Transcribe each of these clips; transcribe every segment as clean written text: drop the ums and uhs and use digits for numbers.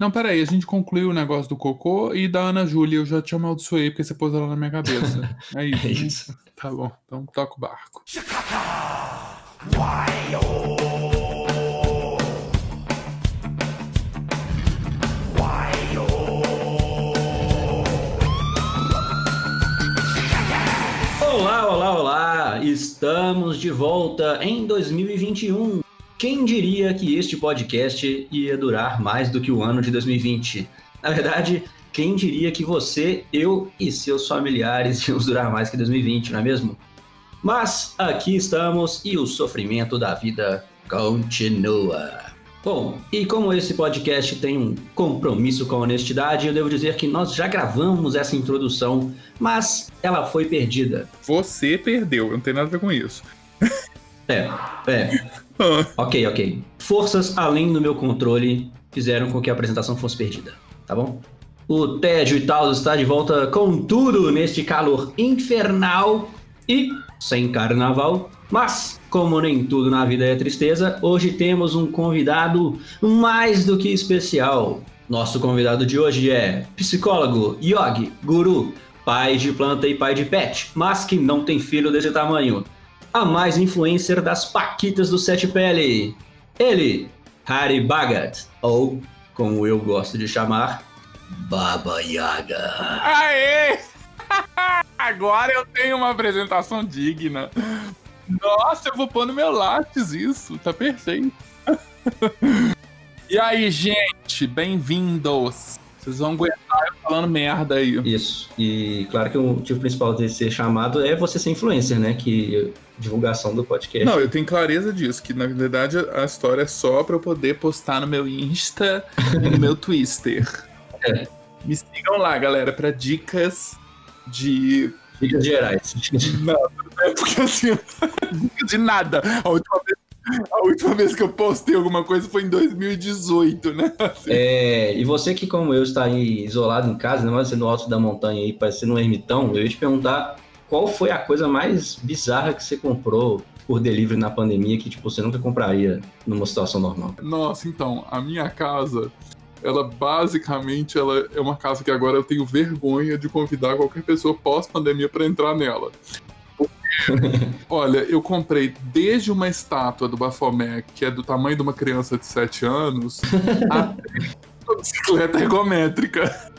Não, peraí, a gente concluiu o negócio do cocô e da Ana Júlia. Eu já te amaldiçoei porque você pôs ela na minha cabeça. É isso. É isso. Né? Tá bom, então toca o barco. Olá, olá, olá! Estamos de volta em 2021. Quem diria que este podcast ia durar mais do que o ano de 2020? Na verdade, quem diria que você, eu e seus familiares iam durar mais que 2020, não é mesmo? Mas aqui estamos e o sofrimento da vida continua. Bom, e como esse podcast tem um compromisso com a honestidade, eu devo dizer que nós já gravamos essa introdução, mas ela foi perdida. Você perdeu, não tem nada a ver com isso. É. Ok. Forças além do meu controle fizeram com que a apresentação fosse perdida, tá bom? O Tédio e Tauso está de volta com tudo neste calor infernal e sem carnaval. Mas, como nem tudo na vida é tristeza, hoje temos um convidado mais do que especial. Nosso convidado de hoje é psicólogo, yogi, guru, pai de planta e pai de pet, mas que não tem filho desse tamanho. A mais influencer das paquitas do Sete Pele. Ele, Harry Bagat, ou, como eu gosto de chamar, Baba Yaga. Aê! Agora eu tenho uma apresentação digna. Nossa, eu vou pôr no meu lápis isso, tá perfeito. E aí, gente, bem-vindos. Vocês vão aguentar eu falando merda aí. Isso, e claro que o motivo principal de ser chamado é você ser influencer, né? Que divulgação do podcast. Não, eu tenho clareza disso, que na verdade a história é só pra eu poder postar no meu Insta e no meu Twitter. É. Me sigam lá, galera, pra dicas de... Dicas gerais. Não, porque assim, de nada. A última vez que eu postei alguma coisa foi em 2018, né? Assim. É, e você que, como eu, está aí isolado em casa, né? Mas você no alto da montanha aí, parecendo um ermitão, eu ia te perguntar qual foi a coisa mais bizarra que você comprou por delivery na pandemia que, tipo, você nunca compraria numa situação normal. Nossa, então, a minha casa, ela basicamente ela é uma casa que agora eu tenho vergonha de convidar qualquer pessoa pós-pandemia para entrar nela. Olha, eu comprei desde uma estátua do Baphomet, que é do tamanho de uma criança de 7 anos, até uma bicicleta ergométrica.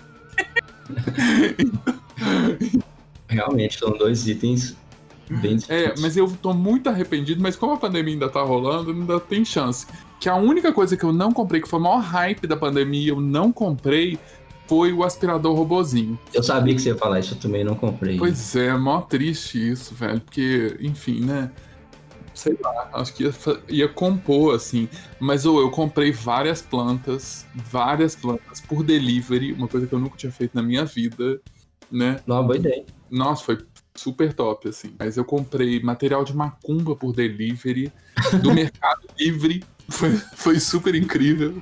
Realmente, são dois itens bem diferentes. É, mas eu tô muito arrependido, mas como a pandemia ainda tá rolando, ainda tem chance. Que a única coisa que eu não comprei, que foi o maior hype da pandemia, eu não comprei... Foi o aspirador robozinho. Eu sabia que você ia falar isso, eu também não comprei. Pois é, mó triste isso, velho. Porque, enfim, né? Sei lá, acho que ia compor, assim. Mas eu comprei várias plantas por delivery. Uma coisa que eu nunca tinha feito na minha vida, né? Não, boa ideia. Nossa, foi super top, assim. Mas eu comprei material de macumba por delivery do Mercado Livre. Foi super incrível.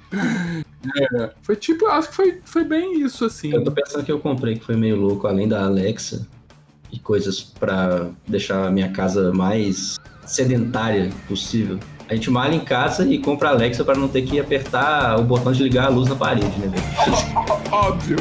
É, foi tipo, acho que foi bem isso, assim. Eu tô pensando que eu comprei, que foi meio louco, além da Alexa e coisas pra deixar a minha casa mais sedentária possível. A gente malha em casa e compra a Alexa pra não ter que apertar o botão de ligar a luz na parede, né? Óbvio.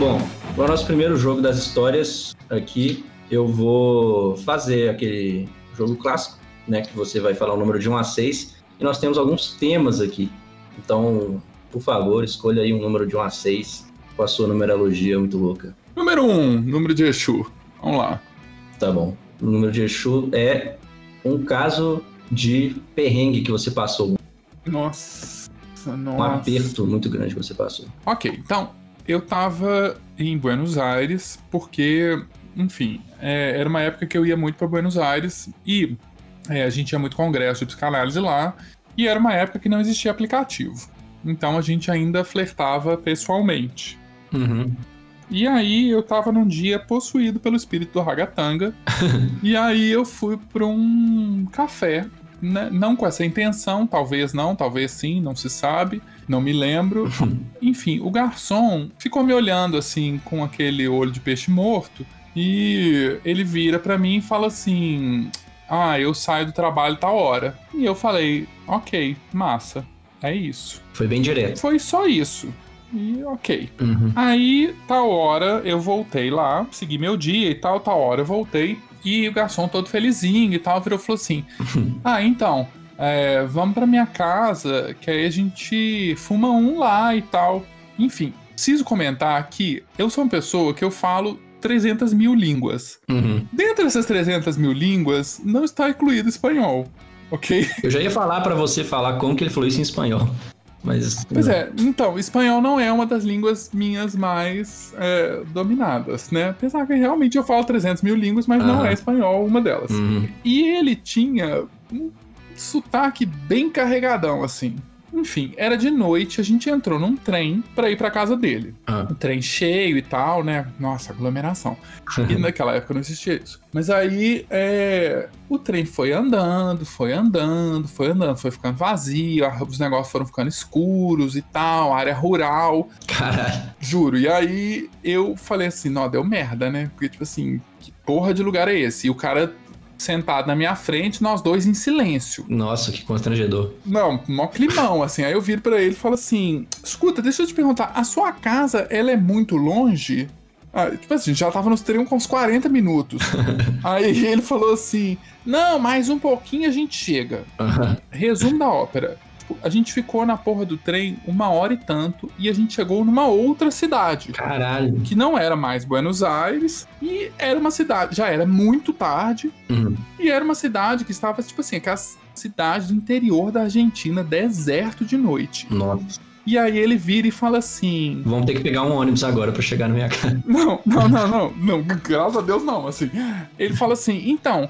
Bom, para o nosso primeiro jogo das histórias aqui, eu vou fazer aquele jogo clássico, né? Que você vai falar o número de 1 a 6, e nós temos alguns temas aqui. Então, por favor, escolha aí um número de 1 a 6 com a sua numerologia muito louca. Número 1, número de Exu. Vamos lá. Tá bom. O número de Exu é um caso de perrengue que você passou. Nossa. Um aperto muito grande que você passou. Ok, então... Eu tava em Buenos Aires porque, enfim, era uma época que eu ia muito pra Buenos Aires e a gente ia muito congresso de psicanálise lá e era uma época que não existia aplicativo. Então a gente ainda flertava pessoalmente. Uhum. E aí eu tava num dia possuído pelo espírito do ragatanga e aí eu fui pra um café. Não com essa intenção, talvez não, talvez sim, não se sabe, não me lembro. Enfim, o garçom ficou me olhando assim com aquele olho de peixe morto E ele vira pra mim e fala assim: ah, eu saio do trabalho tal hora. E eu falei, ok, massa, é isso. Foi bem direto. Foi só isso. E ok. Uhum. Aí, tal hora, eu voltei lá, segui meu dia e tal, tal hora eu voltei. E o garçom todo felizinho e tal, virou e falou assim: ah, então, vamos pra minha casa, que aí a gente fuma um lá e tal. Enfim, preciso comentar que eu sou uma pessoa que eu falo 300 mil línguas. Uhum. Dentro dessas 300 mil línguas, não está incluído espanhol, ok? Eu já ia falar pra você falar como que ele falou isso em espanhol. Mas, pois é, então, espanhol não é uma das línguas minhas mais dominadas, né? Apesar que realmente eu falo 300 mil línguas, mas não é espanhol uma delas. Uhum. E ele tinha um sotaque bem carregadão, assim. Enfim, era de noite, a gente entrou num trem pra ir pra casa dele. Um trem cheio e tal, né? Nossa, aglomeração. E naquela época não existia isso. Mas aí, o trem foi andando, foi ficando vazio, os negócios foram ficando escuros e tal, área rural. Caralho. Juro. E aí, eu falei assim, não, deu merda, né? Porque, tipo assim, que porra de lugar é esse? E o cara sentado na minha frente, nós dois em silêncio. Nossa, que constrangedor. Não, mó climão, assim. Aí eu viro pra ele e falo assim, escuta, deixa eu te perguntar, a sua casa, ela é muito longe? Ah, tipo assim, já tava nos treinos com uns 40 minutos. Aí ele falou assim, não, mais um pouquinho a gente chega. Uhum. Resumo da ópera. A gente ficou na porra do trem 1h e tanto e a gente chegou numa outra cidade. Caralho. Que não era mais Buenos Aires e era uma cidade, já era muito tarde. Uhum. E era uma cidade que estava, tipo assim, aquela cidade do interior da Argentina, deserto de noite. Nossa. E aí ele vira e fala assim... vamos ter que pegar um ônibus agora pra chegar na minha casa. Não, graças a Deus não, assim. Ele fala assim, então,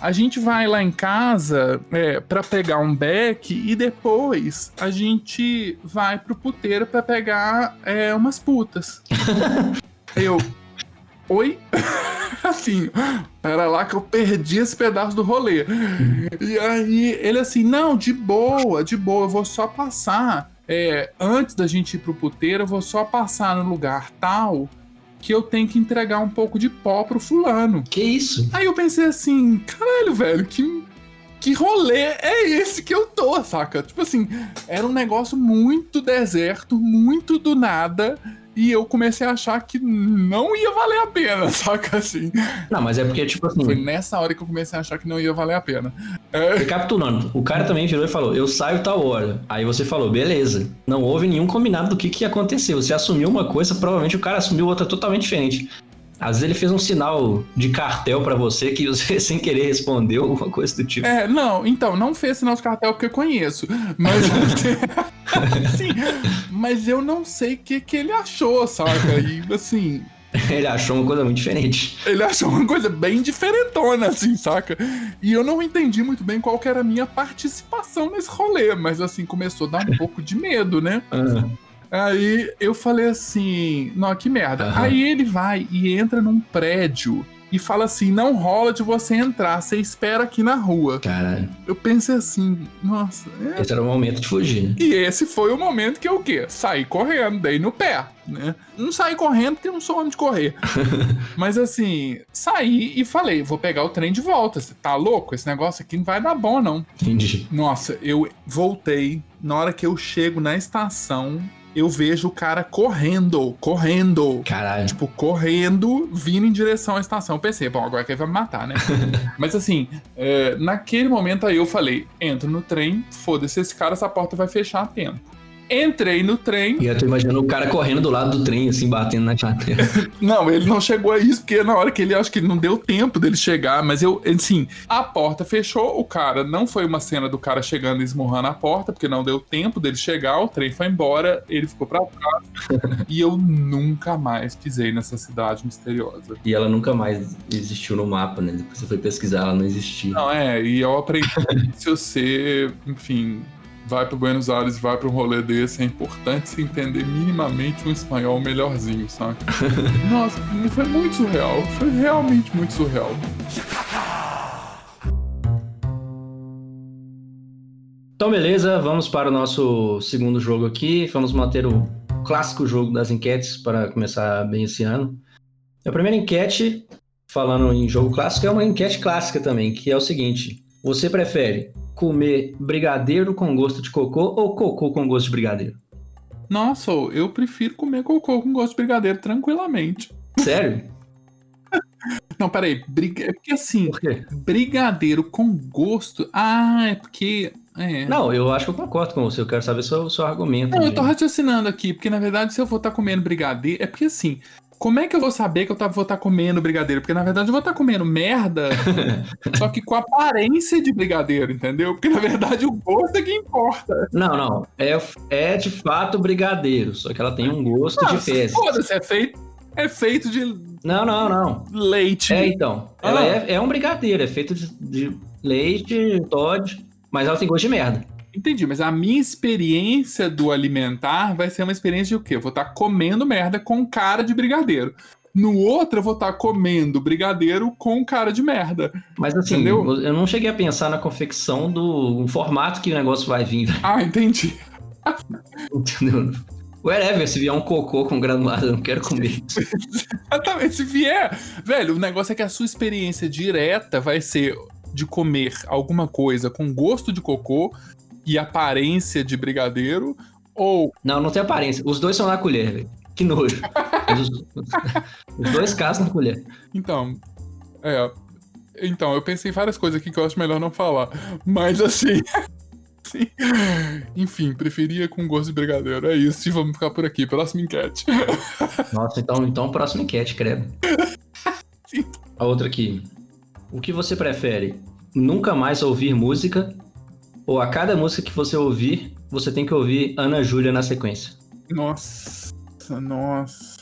a gente vai lá em casa pra pegar um beck e depois a gente vai pro puteiro pra pegar umas putas. Eu... oi? Assim, pera lá que eu perdi esse pedaço do rolê. E aí ele assim, não, de boa, eu vou só passar... antes da gente ir pro puteiro, eu vou só passar no lugar tal que eu tenho que entregar um pouco de pó pro fulano. Que isso? Aí eu pensei assim, caralho, velho, que rolê é esse que eu tô, saca? Tipo assim, era um negócio muito deserto, muito do nada, e eu comecei a achar que não ia valer a pena, saca? Assim. Não, mas é porque, tipo assim... foi nessa hora que eu comecei a achar que não ia valer a pena. Recapitulando, o cara também virou e falou, eu saio tal hora. Aí você falou, beleza. Não houve nenhum combinado do que aconteceu. Você assumiu uma coisa, provavelmente o cara assumiu outra totalmente diferente. Às vezes ele fez um sinal de cartel pra você que você, sem querer, respondeu alguma coisa do tipo. Não fez sinal de cartel porque eu conheço. Mas, assim, mas eu não sei o que ele achou, saca? E, assim... ele achou uma coisa muito diferente. Ele achou uma coisa bem diferentona, assim, saca? E eu não entendi muito bem qual que era a minha participação nesse rolê. Mas, assim, começou a dar um pouco de medo, né? Aí eu falei assim, não, que merda. Aí ele vai e entra num prédio e fala assim, não rola de você entrar, você espera aqui na rua. Caralho. Eu pensei assim, nossa... esse era o momento de fugir, né? E esse foi o momento que eu o quê? Saí correndo, dei no pé, né? Não saí correndo porque eu não sou homem de correr. Mas assim, saí e falei, vou pegar o trem de volta. Você tá louco? Esse negócio aqui não vai dar bom, não. Entendi. Nossa, eu voltei, na hora que eu chego na estação... eu vejo o cara correndo. Caralho. Tipo, correndo, vindo em direção à estação. Eu pensei, bom, agora que ele vai me matar, né? Mas assim, naquele momento aí eu falei, entro no trem, foda-se esse cara, essa porta vai fechar a tempo. Entrei no trem... e eu tô imaginando o cara correndo do lado do trem, assim, batendo na janela. Não, ele não chegou a isso, porque na hora que ele... acho que não deu tempo dele chegar, mas eu... assim, a porta fechou, o cara... não foi uma cena do cara chegando e esmurrando a porta, porque não deu tempo dele chegar, o trem foi embora, ele ficou pra trás. E eu nunca mais pisei nessa cidade misteriosa. E ela nunca mais existiu no mapa, né? Depois você foi pesquisar, ela não existia. Não, e eu aprendi que se você... enfim... vai para Buenos Aires, vai para um rolê desse, é importante se entender minimamente um espanhol melhorzinho, saca? Nossa, foi muito surreal, foi realmente muito surreal. Então beleza, vamos para o nosso segundo jogo aqui, vamos manter o clássico jogo das enquetes para começar bem esse ano. A primeira enquete, falando em jogo clássico, é uma enquete clássica também, que é o seguinte: você prefere comer brigadeiro com gosto de cocô ou cocô com gosto de brigadeiro? Nossa, eu prefiro comer cocô com gosto de brigadeiro tranquilamente. Sério? Não, peraí, é porque assim, por quê? Brigadeiro com gosto, é porque... É. Não, eu acho que eu concordo com você, eu quero saber o seu argumento. Não, eu tô raciocinando aqui, porque na verdade se eu vou estar comendo brigadeiro, é porque assim, como é que eu vou saber que eu vou estar comendo brigadeiro? Porque na verdade eu vou estar comendo merda, só que com a aparência de brigadeiro, entendeu? Porque na verdade o gosto é que importa. Não, é de fato brigadeiro, só que ela tem um gosto de fezes. Foda-se, é feito de... Não. Leite. É, então. Ela é um brigadeiro, é feito de leite, Toddy, mas ela tem gosto de merda. Entendi, mas a minha experiência do alimentar vai ser uma experiência de o quê? Eu vou estar comendo merda com cara de brigadeiro. No outro, eu vou estar comendo brigadeiro com cara de merda. Mas assim, entendeu? Eu não cheguei a pensar na confecção do formato que o negócio vai vir. Ah, entendi. Entendeu? Whatever, se vier um cocô com granulado, eu não quero comer isso. Exatamente, se vier... Velho, o negócio é que a sua experiência direta vai ser de comer alguma coisa com gosto de cocô e aparência de brigadeiro, ou... Não tem aparência. Os dois são na colher, velho. Que nojo. Os dois casos na colher. Então, eu pensei em várias coisas aqui que eu acho melhor não falar. Mas assim... Sim. Enfim, preferia com gosto de brigadeiro. É isso, e vamos ficar por aqui. Próxima enquete. Nossa, então próxima enquete, credo. Sim. A outra aqui. O que você prefere? Nunca mais ouvir música? Ou a cada música que você ouvir, você tem que ouvir Ana Júlia na sequência? Nossa,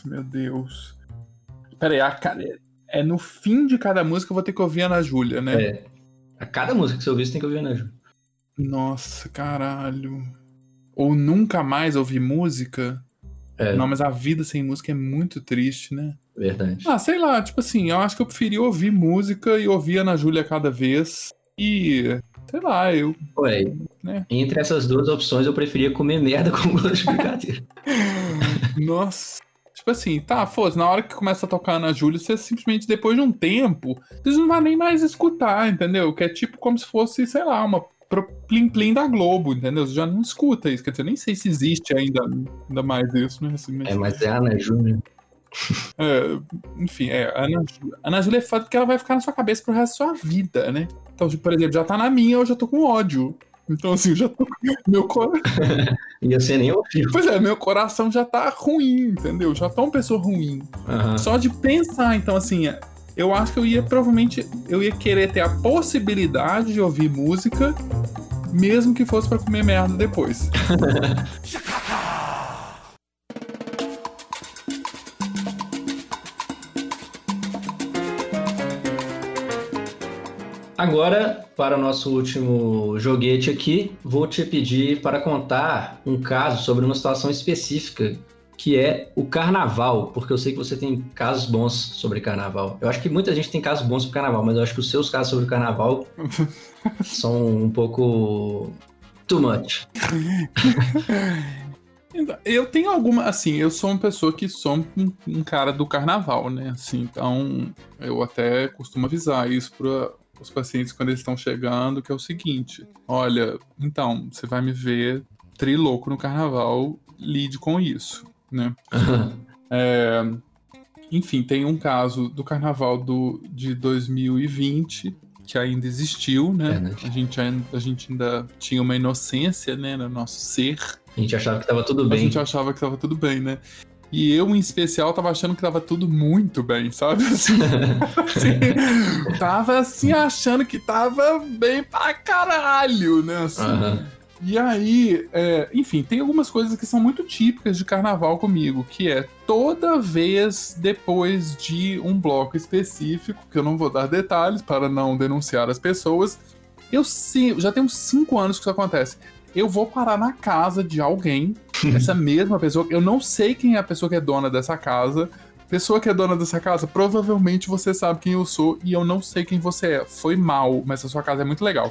meu Deus. Peraí, é no fim de cada música eu vou ter que ouvir Ana Júlia, né? É. A cada música que você ouvir, você tem que ouvir Ana Júlia. Nossa, caralho. Ou nunca mais ouvir música? É. Não, mas a vida sem música é muito triste, né? Verdade. Sei lá, tipo assim, eu acho que eu preferia ouvir música e ouvir Ana Júlia cada vez. E, sei lá, eu... Ué, né? Entre essas duas opções eu preferia comer merda com gosto de brincadeira. Nossa. Tipo assim, foda-se, na hora que começa a tocar Ana Júlia, você simplesmente, depois de um tempo, você não vai nem mais escutar, entendeu? Que é tipo como se fosse, sei lá, uma... pro plim-plim da Globo, entendeu? Você já não escuta isso, quer dizer, eu nem sei se existe ainda mais isso, né? Assim, mas é a Ana Júlia. Enfim, a Ana Júlia. A Ana Júlia é foda porque ela vai ficar na sua cabeça pro resto da sua vida, né? Então, tipo, por exemplo, já tá na minha, eu já tô com ódio. Então, assim, eu já tô com meu coração. E você nem ouviu. Pois é, meu coração já tá ruim, entendeu? Já tá uma pessoa ruim. Uhum. Só de pensar, então, assim... Eu acho que eu ia querer ter a possibilidade de ouvir música, mesmo que fosse pra comer merda depois. Agora, para o nosso último joguete aqui, vou te pedir para contar um caso sobre uma situação específica, que é o carnaval, porque eu sei que você tem casos bons sobre carnaval. Eu acho que muita gente tem casos bons sobre carnaval, mas eu acho que os seus casos sobre o carnaval são um pouco... too much. Eu tenho alguma... Assim, eu sou uma pessoa que sou um cara do carnaval, né? Assim, então, eu até costumo avisar isso para os pacientes quando eles estão chegando, que é o seguinte. Olha, então, você vai me ver trilouco no carnaval, lide com isso. Né? Uhum. Enfim, tem um caso do carnaval de 2020 que ainda existiu, né? A gente ainda tinha uma inocência, né, no nosso ser. A gente achava que tava tudo bem. A gente achava que tava tudo bem, né? E eu, em especial, tava achando que tava tudo muito bem, sabe? Assim, tava assim, achando que tava bem pra caralho, né? Assim, uhum. E aí, enfim, tem algumas coisas que são muito típicas de carnaval comigo, que é toda vez depois de um bloco específico, que eu não vou dar detalhes para não denunciar as pessoas, eu já tenho 5 anos que isso acontece. Eu vou parar na casa de alguém, essa mesma pessoa, eu não sei quem é a pessoa que é dona dessa casa, provavelmente você sabe quem eu sou e eu não sei quem você é. Foi mal, mas a sua casa é muito legal.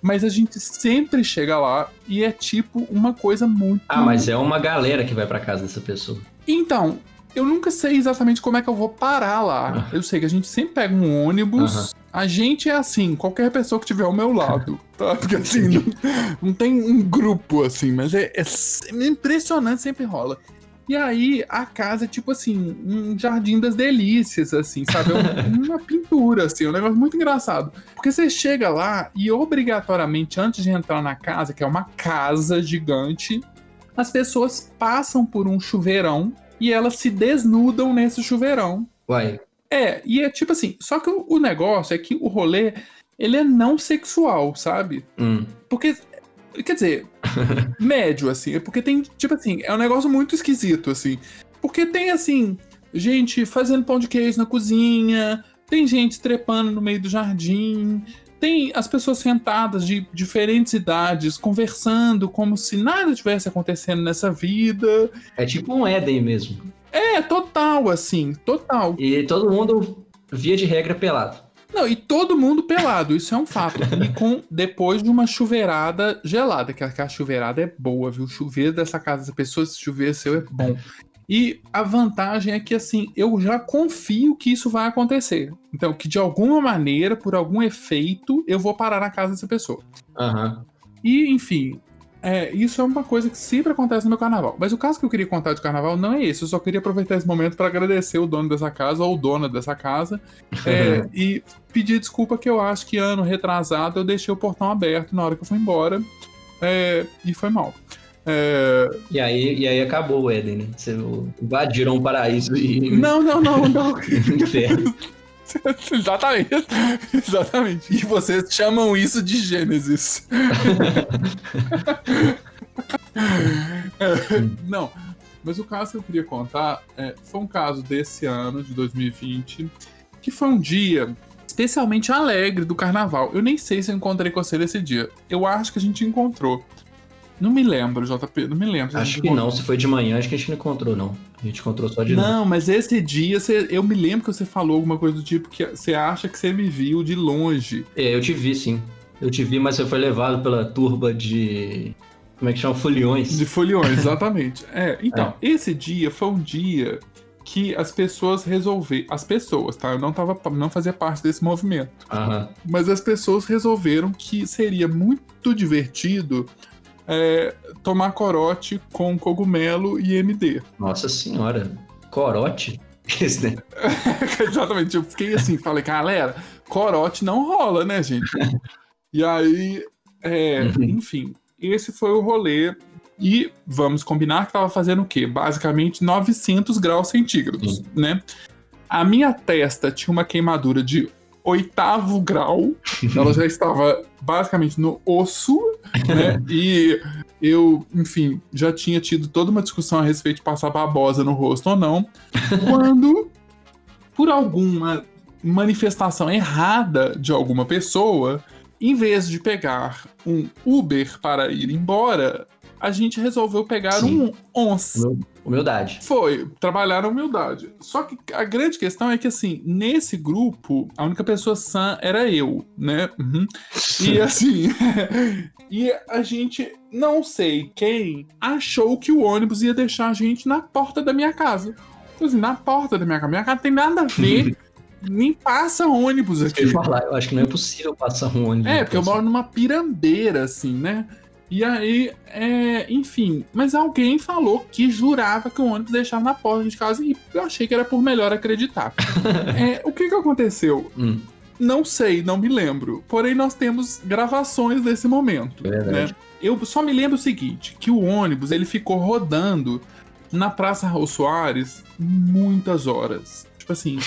Mas a gente sempre chega lá e é tipo uma coisa muito... mas é uma galera que vai pra casa dessa pessoa. Então, eu nunca sei exatamente como é que eu vou parar lá. Eu sei que a gente sempre pega um ônibus. A gente é assim, qualquer pessoa que tiver ao meu lado, tá? Porque assim, não tem um grupo assim, mas é impressionante, sempre rola. E aí, a casa é tipo assim, um jardim das delícias, assim, sabe? Uma pintura, assim, um negócio muito engraçado. Porque você chega lá e obrigatoriamente, antes de entrar na casa, que é uma casa gigante, as pessoas passam por um chuveirão e elas se desnudam nesse chuveirão. Uai. É, e é tipo assim, só que o negócio é que o rolê, ele é não sexual, sabe? Porque... Quer dizer, médio, assim. Porque tem, tipo assim, é um negócio muito esquisito, assim. Porque tem, assim, gente fazendo pão de queijo na cozinha, tem gente trepando no meio do jardim, tem as pessoas sentadas de diferentes idades conversando como se nada tivesse acontecendo nessa vida. É tipo um Éden mesmo. É, total, assim, total. E todo mundo, via de regra, pelado. Não, e todo mundo pelado, isso é um fato. E depois de uma chuveirada gelada, que a chuveirada é boa, viu? O chuveiro dessa casa, essa pessoa, se chover seu, é bom. E a vantagem é que, assim, eu já confio que isso vai acontecer. Então, que de alguma maneira, por algum efeito, eu vou parar na casa dessa pessoa. E, enfim, isso é uma coisa que sempre acontece no meu carnaval. Mas o caso que eu queria contar de carnaval não é esse. Eu só queria aproveitar esse momento para agradecer o dono dessa casa, ou dona dessa casa, e pedir desculpa que eu acho que ano retrasado eu deixei o portão aberto na hora que eu fui embora, e foi mal. E aí acabou o Éden, né? Você invadiram o paraíso e... Não. Inferno. Exatamente. E vocês chamam isso de Gênesis. Não, mas o caso que eu queria contar foi um caso desse ano, de 2020, que foi um dia especialmente alegre do carnaval. Eu nem sei se eu encontrei com você nesse dia. Eu acho que a gente encontrou. Não me lembro, JP, não me lembro. Acho que não, se foi de manhã, acho que a gente não encontrou, não. A gente encontrou só de noite. Não, mas esse dia, eu me lembro que você falou alguma coisa do tipo que você acha que você me viu de longe. É, eu te vi, sim. Eu te vi, mas você foi levado pela turba de... Como é que chama? Foliões. De foliões, exatamente. Esse dia foi um dia que as pessoas resolveram... As pessoas, tá? Eu não fazia parte desse movimento. Mas as pessoas resolveram que seria muito divertido... tomar corote com cogumelo e MD. Nossa senhora, corote? Exatamente, eu fiquei assim, falei, galera, corote não rola, né, gente? E aí, enfim, esse foi o rolê. E vamos combinar que tava fazendo o quê? Basicamente 900 graus centígrados, né? A minha testa tinha uma queimadura de 8º grau, ela já estava basicamente no osso, né? E eu, enfim, já tinha tido toda uma discussão a respeito de passar babosa no rosto ou não, quando, por alguma manifestação errada de alguma pessoa, em vez de pegar um Uber para ir embora, a gente resolveu pegar um Once. Humildade. Foi, trabalhar a humildade. Só que a grande questão é que, assim, nesse grupo, a única pessoa sã era eu, né? E, assim, e a gente, não sei quem, achou que o ônibus ia deixar a gente na porta da minha casa. Então, assim, na porta da minha casa. Minha casa não tem nada a ver, nem passa ônibus aqui. Eu acho que não é possível passar um ônibus. Porque eu moro numa pirambeira, assim, né? E aí, enfim, mas alguém falou que jurava que o ônibus deixava na porta de casa e eu achei que era por melhor acreditar. O que aconteceu? Não sei, não me lembro. Porém, nós temos gravações desse momento, né? Eu só me lembro o seguinte, que o ônibus ele ficou rodando na Praça Raul Soares muitas horas. Tipo assim,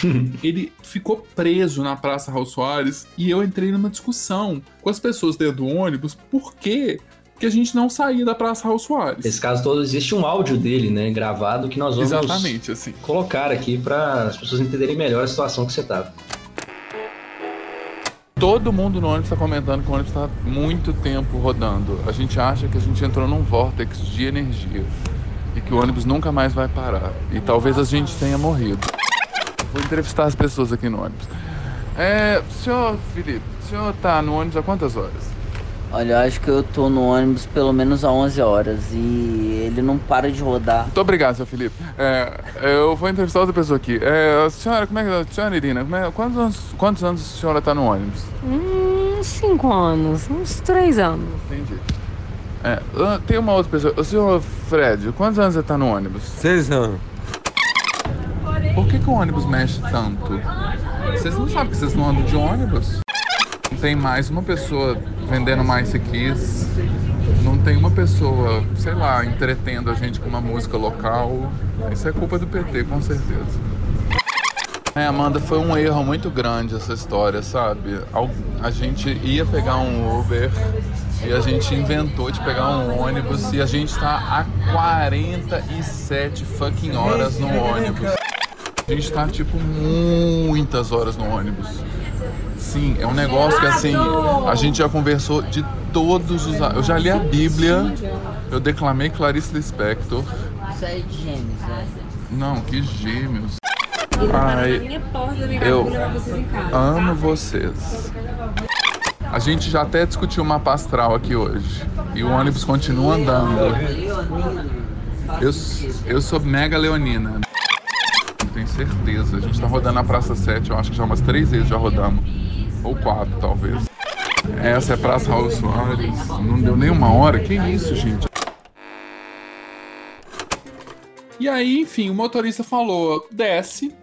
ele ficou preso na Praça Raul Soares e eu entrei numa discussão com as pessoas dentro do ônibus porque... que a gente não saía da Praça Raul Soares. Nesse caso todo, existe um áudio dele, né, gravado, que nós vamos colocar aqui para as pessoas entenderem melhor a situação que você estava. Todo mundo no ônibus está comentando que o ônibus está muito tempo rodando. A gente acha que a gente entrou num vórtex de energia e que o ônibus nunca mais vai parar. E talvez a gente tenha morrido. Vou entrevistar as pessoas aqui no ônibus. Senhor Felipe, o senhor está no ônibus há quantas horas? Olha, eu acho que eu tô no ônibus pelo menos há 11 horas e ele não para de rodar. Muito obrigado, seu Felipe. Eu vou entrevistar outra pessoa aqui. A senhora, como é que é? Senhora Irina, quantos anos a senhora tá no ônibus? Uns 5 anos, uns 3 anos. Entendi. Tem uma outra pessoa. O senhor Fred, quantos anos você tá no ônibus? 6 anos. Por que o ônibus mexe tanto? Vocês não sabem que vocês não andam de ônibus? Não tem mais uma pessoa vendendo mais aqui, não tem uma pessoa, sei lá, entretendo a gente com uma música local. Isso é culpa do PT, com certeza. Amanda, foi um erro muito grande essa história, sabe? A gente ia pegar um Uber e a gente inventou de pegar um ônibus e a gente tá há 47 fucking horas no ônibus. A gente tá, tipo, muitas horas no ônibus. Sim, é um negócio que, assim, a gente já conversou de todos os... Eu já li a Bíblia, eu declamei Clarice Lispector. Isso aí de gêmeos, né? Não, que gêmeos. Ai, eu amo vocês. A gente já até discutiu mapa astral aqui hoje. E o ônibus continua andando. Eu sou mega leonina. Tenho certeza. A gente tá rodando na Praça 7, eu acho que já umas 3 vezes já rodamos. Ou 4, talvez. Essa é a Praça Raul Soares. Não deu nem uma hora. Que isso, gente? E aí, enfim, o motorista falou, desce.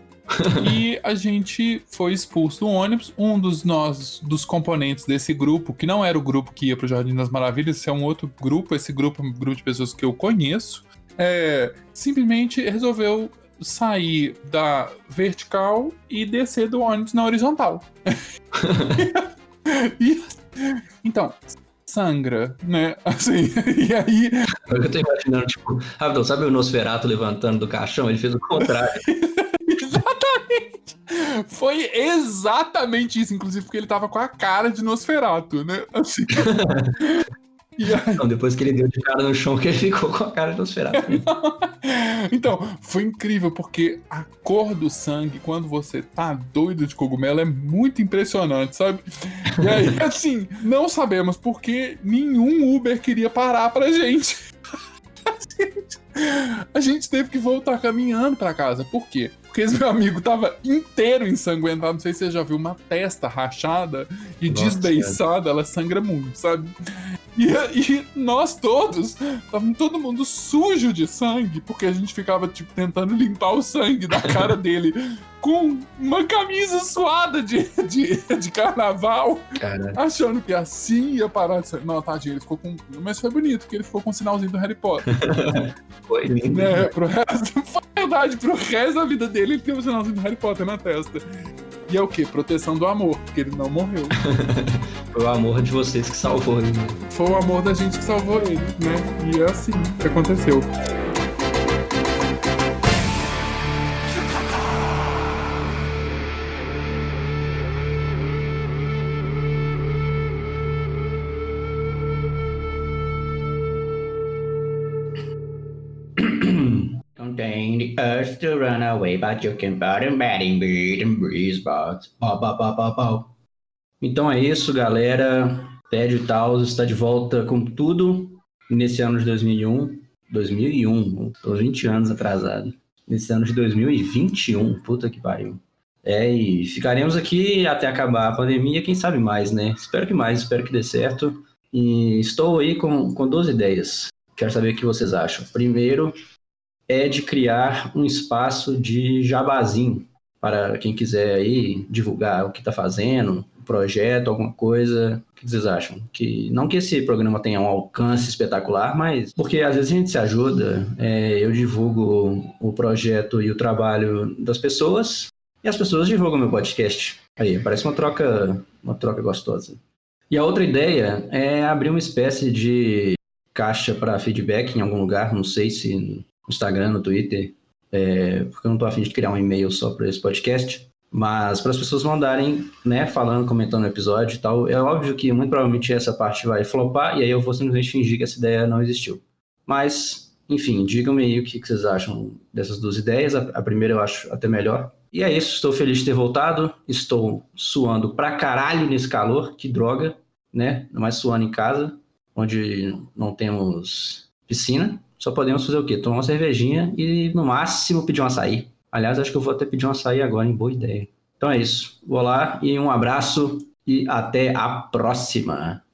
E a gente foi expulso do ônibus. Um dos componentes desse grupo, que não era o grupo que ia pro Jardim das Maravilhas, esse é um outro grupo. Esse grupo é um grupo de pessoas que eu conheço. Simplesmente resolveu sair da vertical e descer do ônibus na horizontal. Então, sangra, né? Assim, e aí... Eu tô imaginando, tipo, rapidão, sabe o Nosferato levantando do caixão? Ele fez o contrário. Exatamente! Foi exatamente isso, inclusive porque ele tava com a cara de Nosferato, né? Assim... Então, depois que ele deu de cara no chão, que ele ficou com a cara de Nosferatu. Então, foi incrível, porque a cor do sangue, quando você tá doido de cogumelo, é muito impressionante, sabe? E aí, assim, não sabemos porque nenhum Uber queria parar pra gente. A gente teve que voltar caminhando pra casa. Por quê? Porque esse meu amigo tava inteiro ensanguentado. Não sei se você já viu uma testa rachada e desbeiçada, ela sangra muito, sabe? E nós todos, tava todo mundo sujo de sangue, porque a gente ficava, tipo, tentando limpar o sangue da cara dele com uma camisa suada de carnaval. Cara. Achando que assim ia parar de sangue. Não, tadinho, ele ficou com... Mas foi bonito, porque ele ficou com um sinalzinho do Harry Potter. Foi lindo. Foi verdade, pro resto da vida dele, ele tem um sinalzinho do Harry Potter na testa. E é o quê? Proteção do amor, porque ele não morreu. Foi o amor de vocês que salvou ele. Foi o amor da gente que salvou ele, né? E é assim que aconteceu. Us to run away, but you can bottom batting beat and breeze box. Então é isso, galera. Pedro Tauso está de volta com tudo nesse ano de 2001. Tô 20 anos atrasado. Nesse ano de 2021. Puta que pariu. E ficaremos aqui até acabar a pandemia, quem sabe mais, né? Espero que mais, espero que dê certo. E estou aí com 12 ideias. Quero saber o que vocês acham. Primeiro... é de criar um espaço de jabazinho para quem quiser aí divulgar o que está fazendo, um projeto, alguma coisa. O que vocês acham? Que, não que esse programa tenha um alcance espetacular, mas porque às vezes a gente se ajuda. Eu divulgo o projeto e o trabalho das pessoas e as pessoas divulgam meu podcast. Aí, parece uma troca gostosa. E a outra ideia é abrir uma espécie de caixa para feedback em algum lugar, não sei se... Instagram, no Twitter, porque eu não tô afim de criar um e-mail só para esse podcast, mas para as pessoas mandarem, né, falando, comentando o episódio e tal. É óbvio que muito provavelmente essa parte vai flopar e aí eu vou simplesmente fingir que essa ideia não existiu. Mas, enfim, digam-me aí o que vocês acham dessas duas ideias. A primeira eu acho até melhor. E é isso, estou feliz de ter voltado, estou suando pra caralho nesse calor, que droga. né? Ainda mais suando em casa, onde não temos piscina, só podemos fazer o quê? Tomar uma cervejinha e, no máximo, pedir um açaí. Aliás, acho que eu vou até pedir um açaí agora, hein? Boa ideia. Então é isso. Vou lá e um abraço e até a próxima.